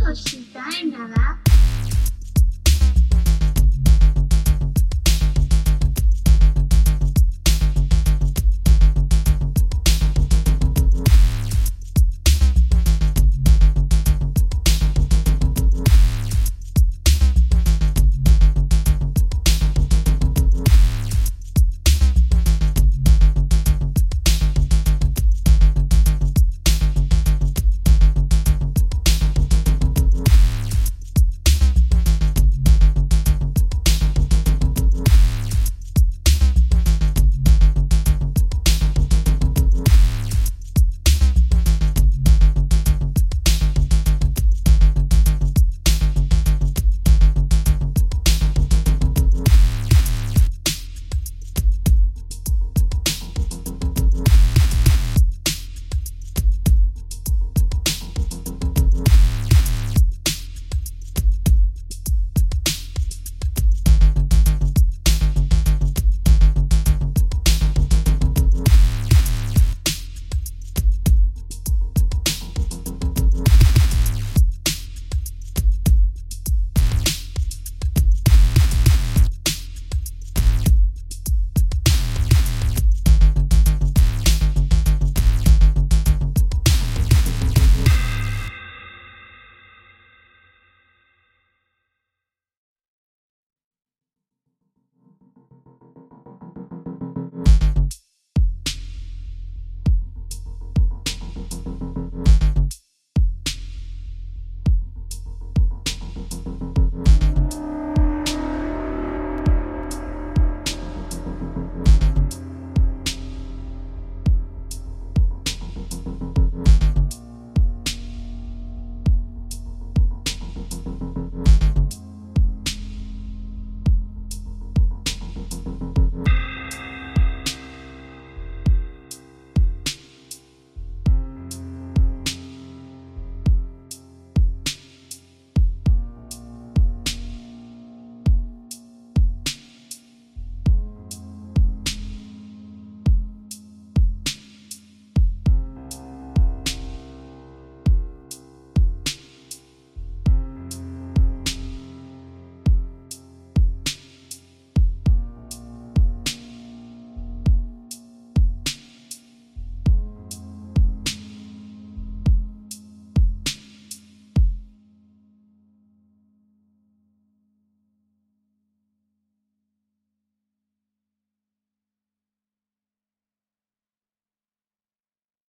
Coach Design Lab.